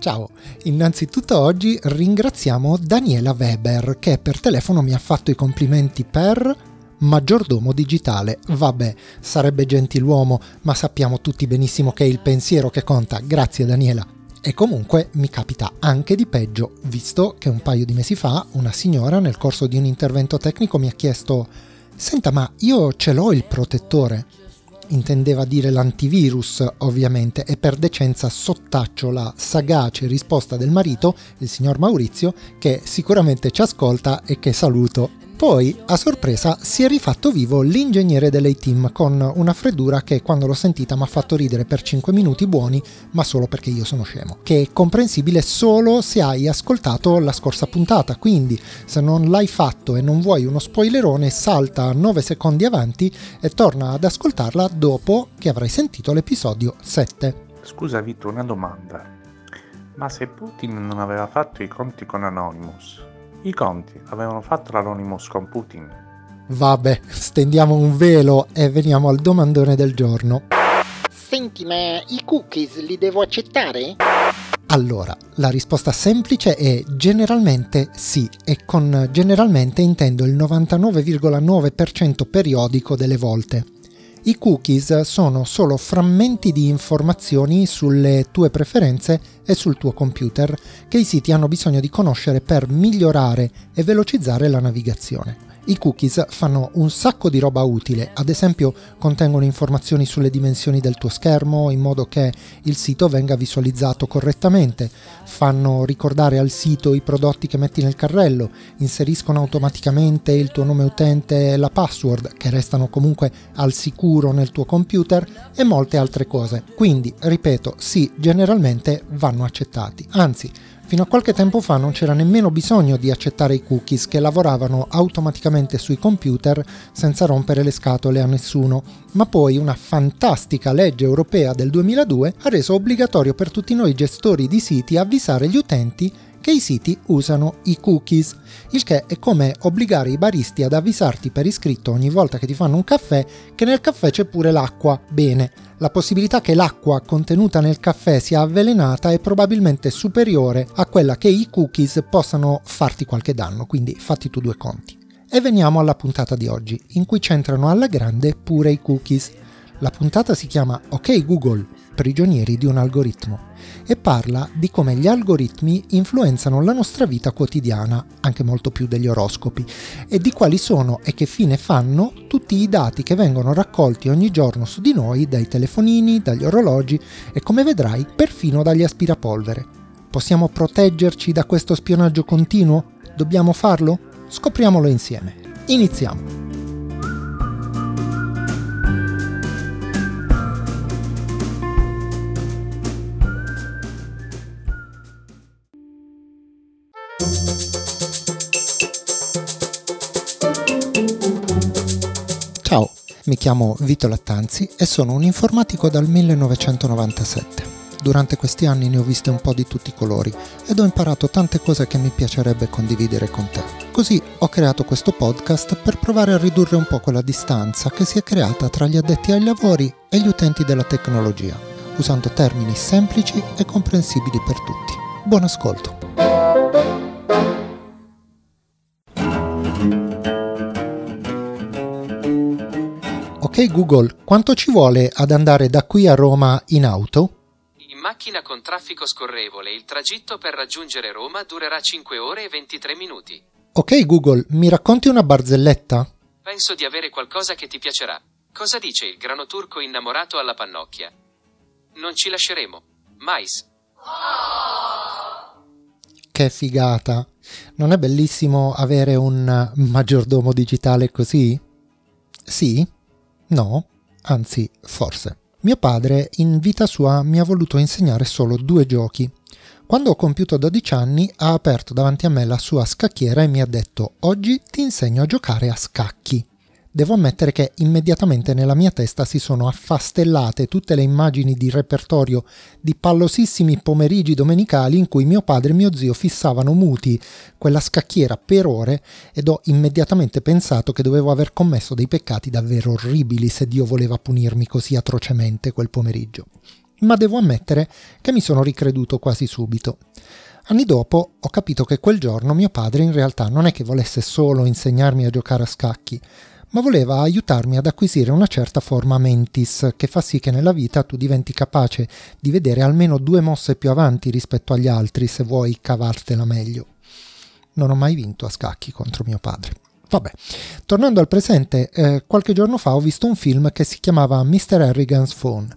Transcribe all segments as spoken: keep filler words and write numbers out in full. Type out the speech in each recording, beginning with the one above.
Ciao, innanzitutto oggi ringraziamo Daniela Weber che per telefono mi ha fatto i complimenti per maggiordomo digitale. Vabbè, sarebbe gentiluomo, ma sappiamo tutti benissimo che è il pensiero che conta. Grazie Daniela. E comunque mi capita anche di peggio, visto che un paio di mesi fa una signora nel corso di un intervento tecnico mi ha chiesto: «Senta, ma io ce l'ho il protettore?» Intendeva dire l'antivirus, ovviamente, e per decenza sottaccio la sagace risposta del marito, il signor Maurizio, che sicuramente ci ascolta e che saluto. Poi, a sorpresa, si è rifatto vivo l'ingegnere dell'A-Team con una freddura che, quando l'ho sentita, mi ha fatto ridere per cinque minuti buoni, ma solo perché io sono scemo. Che è comprensibile solo se hai ascoltato la scorsa puntata, quindi se non l'hai fatto e non vuoi uno spoilerone, salta nove secondi avanti e torna ad ascoltarla dopo che avrai sentito l'episodio sette. Scusa Vito, una domanda. Ma se Putin non aveva fatto i conti con Anonymous, i conti avevano fatto l'Anonymous con Putin? Vabbè, stendiamo un velo e veniamo al domandone del giorno. Senti, ma i cookies li devo accettare? Allora, la risposta semplice è generalmente sì, e con generalmente intendo il novantanove virgola nove per cento periodico delle volte. I cookies sono solo frammenti di informazioni sulle tue preferenze e sul tuo computer che i siti hanno bisogno di conoscere per migliorare e velocizzare la navigazione. I cookies fanno un sacco di roba utile, ad esempio contengono informazioni sulle dimensioni del tuo schermo in modo che il sito venga visualizzato correttamente, fanno ricordare al sito i prodotti che metti nel carrello, inseriscono automaticamente il tuo nome utente e la password che restano comunque al sicuro nel tuo computer e molte altre cose. Quindi, ripeto, sì, generalmente vanno accettati, anzi, fino a qualche tempo fa non c'era nemmeno bisogno di accettare i cookies che lavoravano automaticamente sui computer senza rompere le scatole a nessuno, ma poi una fantastica legge europea del duemiladue ha reso obbligatorio per tutti noi gestori di siti avvisare gli utenti che i siti usano i cookies, il che è come obbligare i baristi ad avvisarti per iscritto ogni volta che ti fanno un caffè che nel caffè c'è pure l'acqua. Bene, la possibilità che l'acqua contenuta nel caffè sia avvelenata è probabilmente superiore a quella che i cookies possano farti qualche danno, quindi fatti tu due conti. E veniamo alla puntata di oggi, in cui c'entrano alla grande pure i cookies. La puntata si chiama Ok Google, prigionieri di un algoritmo, e parla di come gli algoritmi influenzano la nostra vita quotidiana, anche molto più degli oroscopi, e di quali sono e che fine fanno tutti i dati che vengono raccolti ogni giorno su di noi dai telefonini, dagli orologi e, come vedrai, perfino dagli aspirapolvere. Possiamo proteggerci da questo spionaggio continuo? Dobbiamo farlo? Scopriamolo insieme. Iniziamo! Ciao, mi chiamo Vito Lattanzi e sono un informatico dal millenovecentonovantasette. Durante questi anni ne ho viste un po' di tutti i colori ed ho imparato tante cose che mi piacerebbe condividere con te. Così ho creato questo podcast per provare a ridurre un po' quella distanza che si è creata tra gli addetti ai lavori e gli utenti della tecnologia, usando termini semplici e comprensibili per tutti. Buon ascolto! Ok Google, quanto ci vuole ad andare da qui a Roma in auto? In macchina con traffico scorrevole il tragitto per raggiungere Roma durerà cinque ore e ventitré minuti. Ok Google, mi racconti una barzelletta? Penso di avere qualcosa che ti piacerà. Cosa dice il grano turco innamorato alla pannocchia? Non ci lasceremo. Mais. Che figata! Non è bellissimo avere un maggiordomo digitale così? Sì? No, anzi, forse. Mio padre in vita sua mi ha voluto insegnare solo due giochi. Quando ho compiuto dodici anni ha aperto davanti a me la sua scacchiera e mi ha detto: «Oggi ti insegno a giocare a scacchi». Devo ammettere che immediatamente nella mia testa si sono affastellate tutte le immagini di repertorio di pallosissimi pomeriggi domenicali in cui mio padre e mio zio fissavano muti quella scacchiera per ore, ed ho immediatamente pensato che dovevo aver commesso dei peccati davvero orribili se Dio voleva punirmi così atrocemente quel pomeriggio. ma devo ammettere che mi sono ricreduto quasi subito. Anni dopo ho capito che quel giorno mio padre in realtà non è che volesse solo insegnarmi a giocare a scacchi, ma voleva aiutarmi ad acquisire una certa forma mentis che fa sì che nella vita tu diventi capace di vedere almeno due mosse più avanti rispetto agli altri se vuoi cavartela meglio. Non ho mai vinto a scacchi contro mio padre. Vabbè, tornando al presente, eh, qualche giorno fa ho visto un film che si chiamava mister Harrigan's Phone.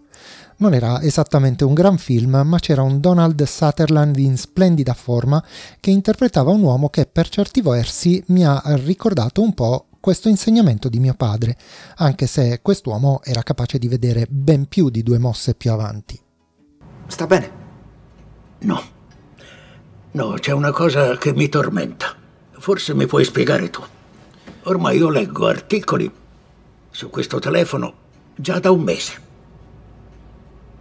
Non era esattamente un gran film, ma c'era un Donald Sutherland in splendida forma che interpretava un uomo che per certi versi mi ha ricordato un po' questo insegnamento di mio padre, anche se quest'uomo era capace di vedere ben più di due mosse più avanti. Sta bene? No. No, c'è una cosa che mi tormenta. Forse mi puoi spiegare tu. Ormai io leggo articoli su questo telefono già da un mese.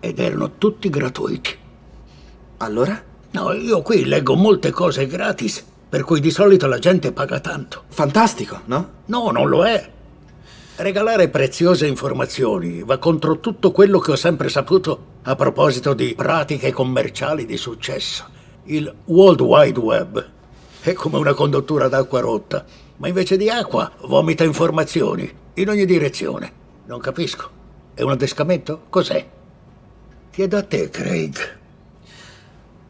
Ed erano tutti gratuiti. Allora? No, io qui leggo molte cose gratis, per cui di solito la gente paga tanto. Fantastico, no? No, non lo è. Regalare preziose informazioni va contro tutto quello che ho sempre saputo a proposito di pratiche commerciali di successo. Il World Wide Web è come una condottura d'acqua rotta, ma invece di acqua vomita informazioni in ogni direzione. Non capisco. È un adescamento? Cos'è? Chiedo a te, Craig.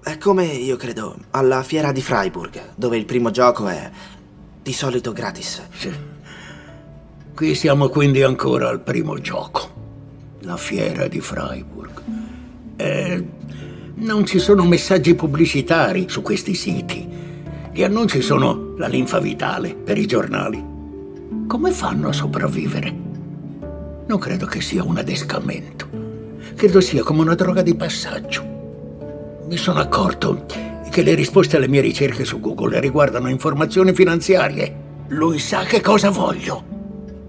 È come, io credo, alla fiera di Freiburg, dove il primo gioco è di solito gratis. Sì. Qui siamo quindi ancora al primo gioco, la fiera di Freiburg. Eh, non ci sono messaggi pubblicitari su questi siti. Gli annunci sono la linfa vitale per i giornali. Come fanno a sopravvivere? Non credo che sia un adescamento. Credo sia come una droga di passaggio. Mi sono accorto che le risposte alle mie ricerche su Google riguardano informazioni finanziarie. Lui sa che cosa voglio.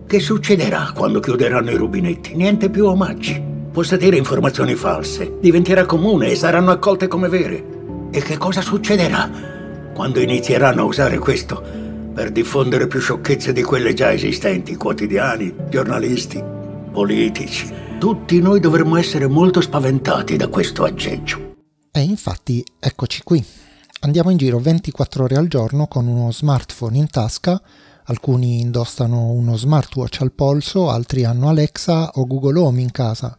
Che succederà quando chiuderanno i rubinetti? Niente più omaggi. Possa dire informazioni false. Diventerà comune e saranno accolte come vere. E che cosa succederà quando inizieranno a usare questo per diffondere più sciocchezze di quelle già esistenti? Quotidiani, giornalisti, politici. Tutti noi dovremmo essere molto spaventati da questo aggeggio. E infatti eccoci qui. Andiamo in giro ventiquattro ore al giorno con uno smartphone in tasca. Alcuni indossano uno smartwatch al polso, altri hanno Alexa o Google Home in casa.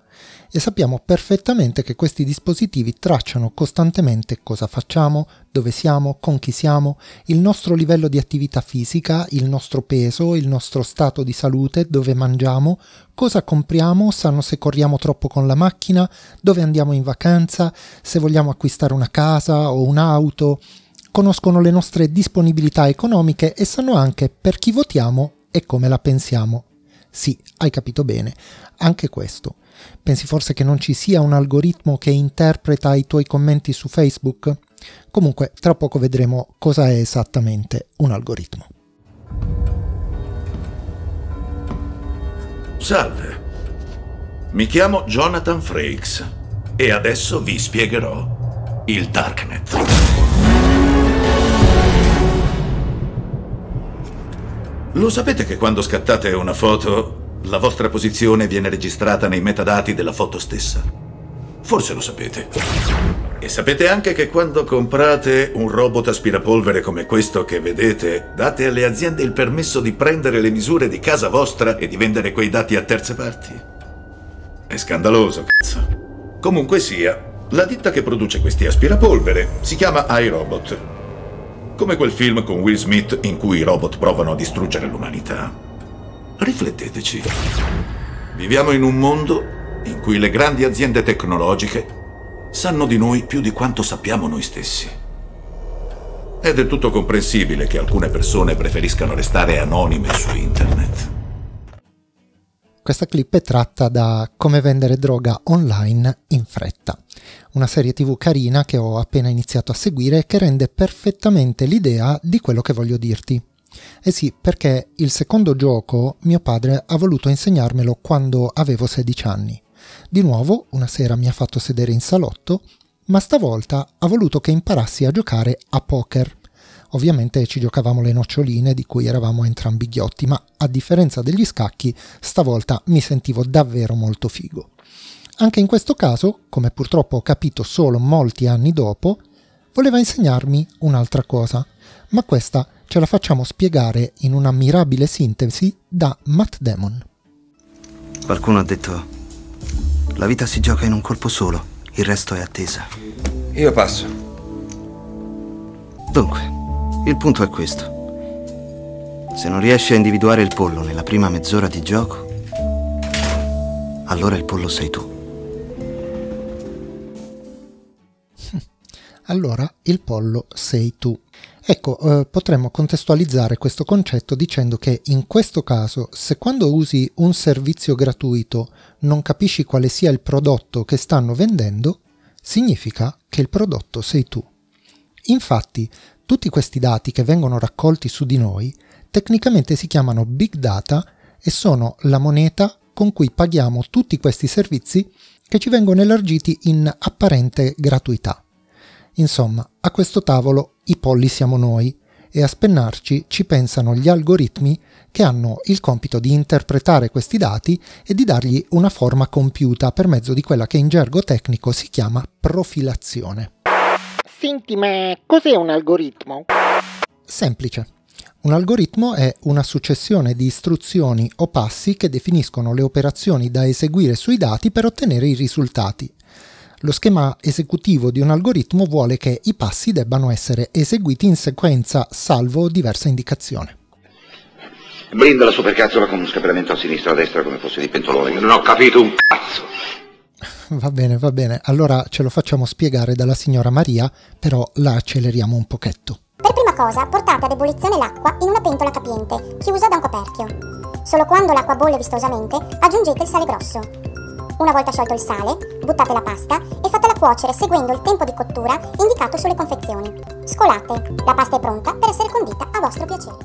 E sappiamo perfettamente che questi dispositivi tracciano costantemente cosa facciamo, dove siamo, con chi siamo, il nostro livello di attività fisica, il nostro peso, il nostro stato di salute, dove mangiamo, cosa compriamo, sanno se corriamo troppo con la macchina, dove andiamo in vacanza, se vogliamo acquistare una casa o un'auto, conoscono le nostre disponibilità economiche e sanno anche per chi votiamo e come la pensiamo. Sì, hai capito bene, anche questo. Pensi forse che non ci sia un algoritmo che interpreta i tuoi commenti su Facebook? Comunque, tra poco vedremo cosa è esattamente un algoritmo. Salve, mi chiamo Jonathan Frakes e adesso vi spiegherò il Darknet. Lo sapete che quando scattate una foto la vostra posizione viene registrata nei metadati della foto stessa? Forse lo sapete. E sapete anche che quando comprate un robot aspirapolvere come questo che vedete, date alle aziende il permesso di prendere le misure di casa vostra e di vendere quei dati a terze parti? È scandaloso, cazzo. Comunque sia, la ditta che produce questi aspirapolvere si chiama iRobot. Come quel film con Will Smith in cui i robot provano a distruggere l'umanità. Rifletteteci. Viviamo in un mondo in cui le grandi aziende tecnologiche sanno di noi più di quanto sappiamo noi stessi. È del tutto comprensibile che alcune persone preferiscano restare anonime su internet. Questa clip è tratta da Come vendere droga online in fretta, una serie tv carina che ho appena iniziato a seguire e che rende perfettamente l'idea di quello che voglio dirti. Eh sì, perché il secondo gioco mio padre ha voluto insegnarmelo quando avevo sedici anni. Di nuovo, una sera mi ha fatto sedere in salotto, ma stavolta ha voluto che imparassi a giocare a poker. Ovviamente ci giocavamo le noccioline di cui eravamo entrambi ghiotti, ma a differenza degli scacchi, stavolta mi sentivo davvero molto figo. Anche in questo caso, come purtroppo ho capito solo molti anni dopo, voleva insegnarmi un'altra cosa, ma questa ce la facciamo spiegare in una mirabile sintesi da Matt Damon. Qualcuno ha detto: la vita si gioca in un colpo solo, il resto è attesa. Io passo. Dunque, il punto è questo. Se non riesci a individuare il pollo nella prima mezz'ora di gioco, allora il pollo sei tu. Allora il pollo sei tu. Ecco, eh, potremmo contestualizzare questo concetto dicendo che in questo caso, se quando usi un servizio gratuito non capisci quale sia il prodotto che stanno vendendo, significa che il prodotto sei tu. Infatti, tutti questi dati che vengono raccolti su di noi tecnicamente si chiamano big data e sono la moneta con cui paghiamo tutti questi servizi che ci vengono elargiti in apparente gratuità. Insomma, a questo tavolo i polli siamo noi e a spennarci ci pensano gli algoritmi che hanno il compito di interpretare questi dati e di dargli una forma compiuta per mezzo di quella che in gergo tecnico si chiama profilazione. Senti, ma cos'è un algoritmo? Semplice. Un algoritmo è una successione di istruzioni o passi che definiscono le operazioni da eseguire sui dati per ottenere i risultati. Lo schema esecutivo di un algoritmo vuole che i passi debbano essere eseguiti in sequenza, salvo diversa indicazione. Brinda la supercazzola con un scappellamento a sinistra a destra come fosse di pentolone. Non ho capito un cazzo! Va bene, va bene. Allora ce lo facciamo spiegare dalla signora Maria, però la acceleriamo un pochetto. Per prima cosa portate ad ebollizione l'acqua in una pentola capiente, chiusa da un coperchio. Solo quando l'acqua bolle vistosamente, aggiungete il sale grosso. Una volta sciolto il sale, buttate la pasta e fatela cuocere seguendo il tempo di cottura indicato sulle confezioni. Scolate, la pasta è pronta per essere condita a vostro piacere.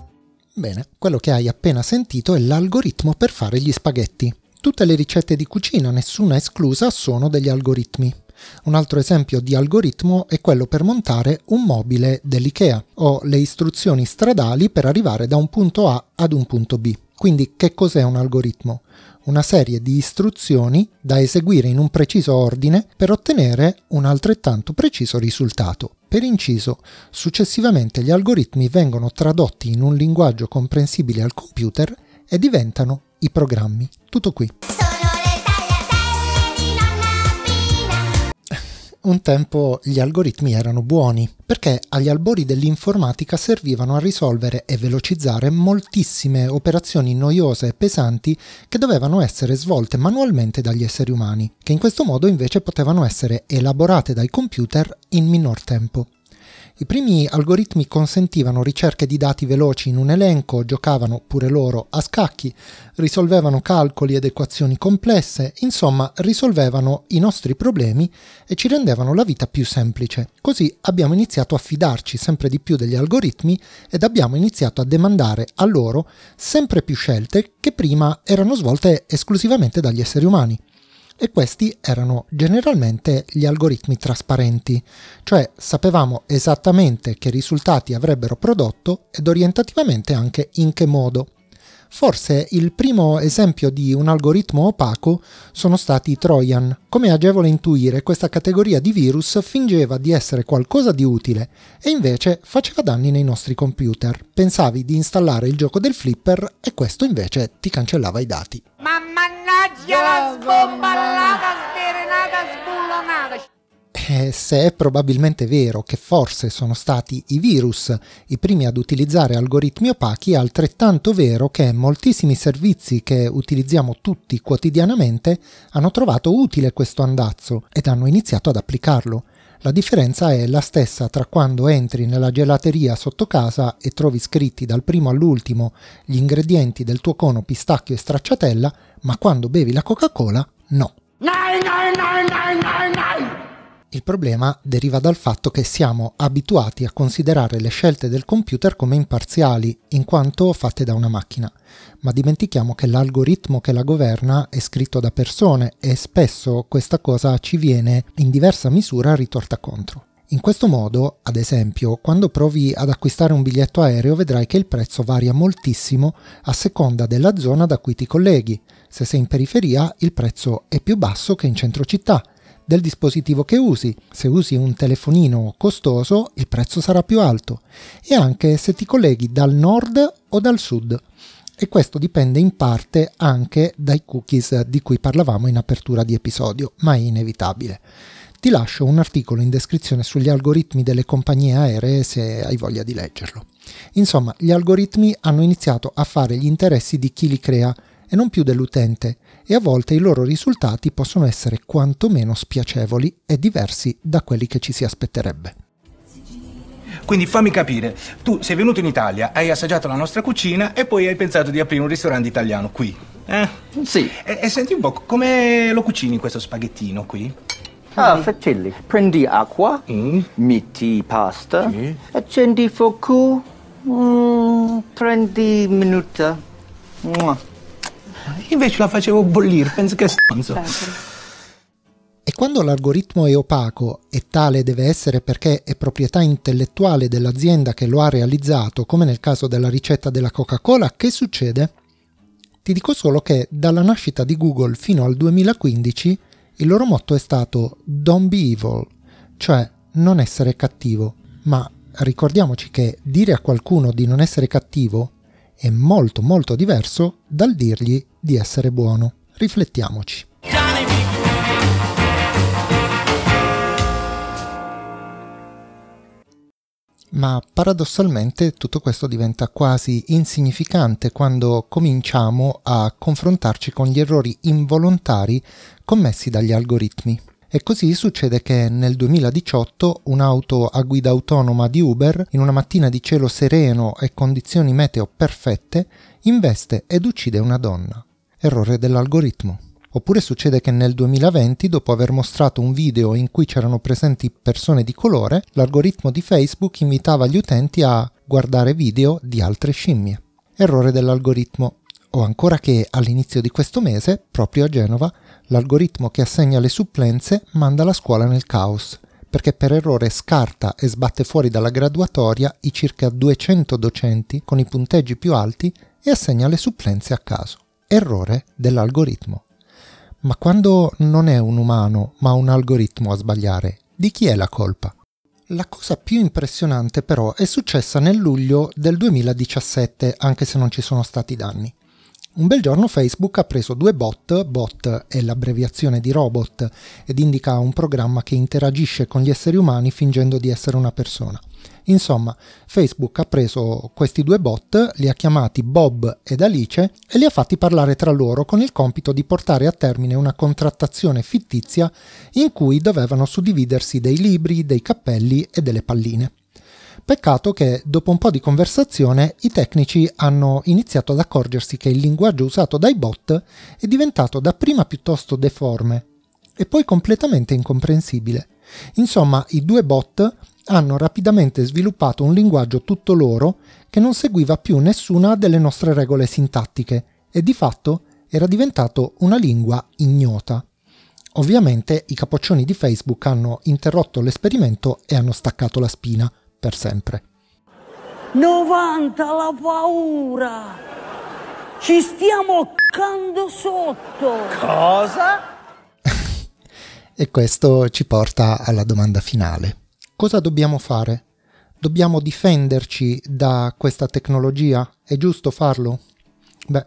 Bene, quello che hai appena sentito è l'algoritmo per fare gli spaghetti. Tutte le ricette di cucina, nessuna esclusa, sono degli algoritmi. Un altro esempio di algoritmo è quello per montare un mobile dell'IKEA o le istruzioni stradali per arrivare da un punto A ad un punto B. Quindi che cos'è un algoritmo? Una serie di istruzioni da eseguire in un preciso ordine per ottenere un altrettanto preciso risultato. Per inciso, successivamente gli algoritmi vengono tradotti in un linguaggio comprensibile al computer e diventano i programmi. Tutto qui. Un tempo gli algoritmi erano buoni, perché agli albori dell'informatica servivano a risolvere e velocizzare moltissime operazioni noiose e pesanti che dovevano essere svolte manualmente dagli esseri umani, che in questo modo invece potevano essere elaborate dai computer in minor tempo. I primi algoritmi consentivano ricerche di dati veloci in un elenco, giocavano pure loro a scacchi, risolvevano calcoli ed equazioni complesse, insomma risolvevano i nostri problemi e ci rendevano la vita più semplice. Così abbiamo iniziato a fidarci sempre di più degli algoritmi ed abbiamo iniziato a demandare a loro sempre più scelte che prima erano svolte esclusivamente dagli esseri umani. E questi erano generalmente gli algoritmi trasparenti, cioè sapevamo esattamente che risultati avrebbero prodotto ed orientativamente anche in che modo. Forse il primo esempio di un algoritmo opaco sono stati i Trojan. Come agevole intuire, questa categoria di virus fingeva di essere qualcosa di utile e invece faceva danni nei nostri computer. Pensavi di installare il gioco del flipper e questo invece ti cancellava i dati. Ma mannaggia la sbomballata, sberenata, sbullonata! E se è probabilmente vero che forse sono stati i virus i primi ad utilizzare algoritmi opachi, è altrettanto vero che moltissimi servizi che utilizziamo tutti quotidianamente hanno trovato utile questo andazzo ed hanno iniziato ad applicarlo. La differenza è la stessa tra quando entri nella gelateria sotto casa e trovi scritti dal primo all'ultimo gli ingredienti del tuo cono pistacchio e stracciatella, ma quando bevi la Coca-Cola no. No, no, no, no, no, no. Il problema deriva dal fatto che siamo abituati a considerare le scelte del computer come imparziali, in quanto fatte da una macchina, ma dimentichiamo che l'algoritmo che la governa è scritto da persone e spesso questa cosa ci viene in diversa misura ritorta contro. In questo modo, ad esempio, quando provi ad acquistare un biglietto aereo vedrai che il prezzo varia moltissimo a seconda della zona da cui ti colleghi, Se sei in periferia, il prezzo è più basso che in centro città. Del dispositivo che usi, se usi un telefonino costoso, il prezzo sarà più alto. E anche se ti colleghi dal nord o dal sud. E questo dipende in parte anche dai cookies di cui parlavamo in apertura di episodio, ma è inevitabile. Ti lascio un articolo in descrizione sugli algoritmi delle compagnie aeree se hai voglia di leggerlo. Insomma, gli algoritmi hanno iniziato a fare gli interessi di chi li crea e non più dell'utente, e a volte i loro risultati possono essere quantomeno spiacevoli e diversi da quelli che ci si aspetterebbe. Quindi fammi capire, tu sei venuto in Italia, hai assaggiato la nostra cucina e poi hai pensato di aprire un ristorante italiano qui, eh? Sì. E, e senti un po', come lo cucini questo spaghettino qui? Ah, facilli. Prendi acqua, mm. metti pasta, mm. accendi il fuoco, mm, prendi minuta. Mua. Invece la facevo bollire, penso che è stronzo. E quando l'algoritmo è opaco, e tale deve essere perché è proprietà intellettuale dell'azienda che lo ha realizzato, come nel caso della ricetta della Coca-Cola, che succede? Ti dico solo che dalla nascita di Google fino al duemilaquindici il loro motto è stato Don't be evil, cioè non essere cattivo. Ma ricordiamoci che dire a qualcuno di non essere cattivo è molto molto diverso dal dirgli di essere buono. Riflettiamoci. Ma paradossalmente tutto questo diventa quasi insignificante quando cominciamo a confrontarci con gli errori involontari commessi dagli algoritmi. E così succede che nel duemiladiciotto un'auto a guida autonoma di Uber, in una mattina di cielo sereno e condizioni meteo perfette, investe ed uccide una donna. Errore dell'algoritmo. Oppure succede che nel duemilaventi, dopo aver mostrato un video in cui c'erano presenti persone di colore, l'algoritmo di Facebook invitava gli utenti a guardare video di altre scimmie. Errore dell'algoritmo. O ancora che all'inizio di questo mese, proprio a Genova, l'algoritmo che assegna le supplenze manda la scuola nel caos, perché per errore scarta e sbatte fuori dalla graduatoria i circa duecento docenti con i punteggi più alti e assegna le supplenze a caso. Errore dell'algoritmo. Ma quando non è un umano, ma un algoritmo a sbagliare, di chi è la colpa? La cosa più impressionante però è successa nel luglio del duemiladiciassette, anche se non ci sono stati danni. Un bel giorno Facebook ha preso due bot, bot è l'abbreviazione di robot, ed indica un programma che interagisce con gli esseri umani fingendo di essere una persona. Insomma, Facebook ha preso questi due bot, li ha chiamati Bob ed Alice e li ha fatti parlare tra loro con il compito di portare a termine una contrattazione fittizia in cui dovevano suddividersi dei libri, dei cappelli e delle palline. Peccato che, dopo un po' di conversazione, i tecnici hanno iniziato ad accorgersi che il linguaggio usato dai bot è diventato dapprima piuttosto deforme e poi completamente incomprensibile. Insomma, i due bot hanno rapidamente sviluppato un linguaggio tutto loro che non seguiva più nessuna delle nostre regole sintattiche e di fatto era diventato una lingua ignota. Ovviamente i capoccioni di Facebook hanno interrotto l'esperimento e hanno staccato la spina per sempre. novanta la paura! Ci stiamo c***ando sotto! Cosa? E questo ci porta alla domanda finale. Cosa dobbiamo fare? Dobbiamo difenderci da questa tecnologia? È giusto farlo? Beh,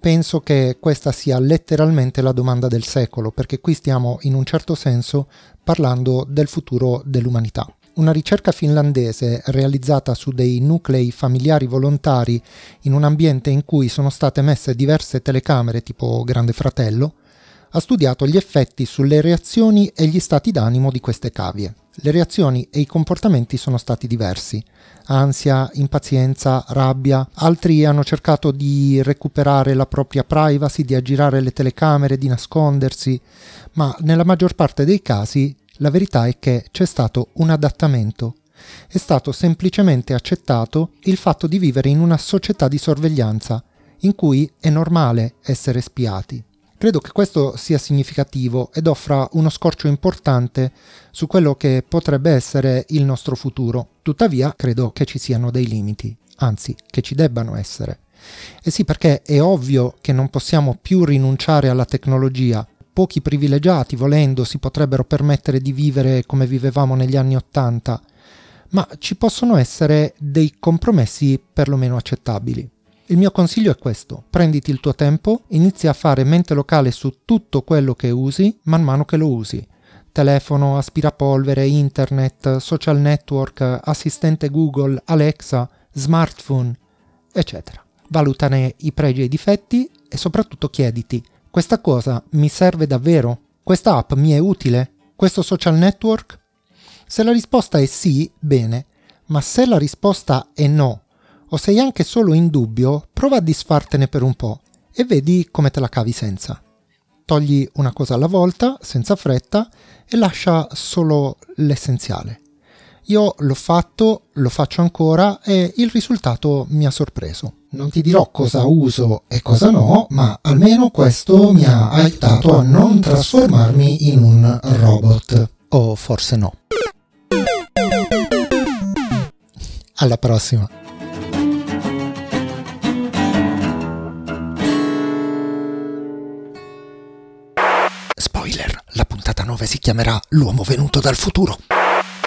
penso che questa sia letteralmente la domanda del secolo, perché qui stiamo in un certo senso parlando del futuro dell'umanità. Una ricerca finlandese realizzata su dei nuclei familiari volontari in un ambiente in cui sono state messe diverse telecamere tipo Grande Fratello ha studiato gli effetti sulle reazioni e gli stati d'animo di queste cavie. Le reazioni e i comportamenti sono stati diversi. Ansia, impazienza, rabbia. Altri hanno cercato di recuperare la propria privacy, di aggirare le telecamere, di nascondersi. Ma nella maggior parte dei casi la verità è che c'è stato un adattamento. È stato semplicemente accettato il fatto di vivere in una società di sorveglianza, in cui è normale essere spiati. Credo che questo sia significativo ed offra uno scorcio importante su quello che potrebbe essere il nostro futuro. Tuttavia, credo che ci siano dei limiti, anzi, che ci debbano essere. E sì, perché è ovvio che non possiamo più rinunciare alla tecnologia. Pochi privilegiati, volendo, si potrebbero permettere di vivere come vivevamo negli anni Ottanta, ma ci possono essere dei compromessi perlomeno accettabili. Il mio consiglio è questo: prenditi il tuo tempo, inizia a fare mente locale su tutto quello che usi man mano che lo usi. Telefono, aspirapolvere, internet, social network, assistente Google, Alexa, smartphone, eccetera. Valutane i pregi e i difetti e soprattutto chiediti: questa cosa mi serve davvero? Questa app mi è utile? Questo social network? Se la risposta è sì, bene, ma se la risposta è no, o sei anche solo in dubbio, prova a disfartene per un po' e vedi come te la cavi senza. Togli una cosa alla volta, senza fretta, e lascia solo l'essenziale. Io l'ho fatto, lo faccio ancora e il risultato mi ha sorpreso. Non ti dirò cosa uso e cosa no, ma almeno questo mi ha aiutato a non trasformarmi in un robot. O forse no. Alla prossima. Spoiler, la puntata nove si chiamerà L'uomo venuto dal futuro.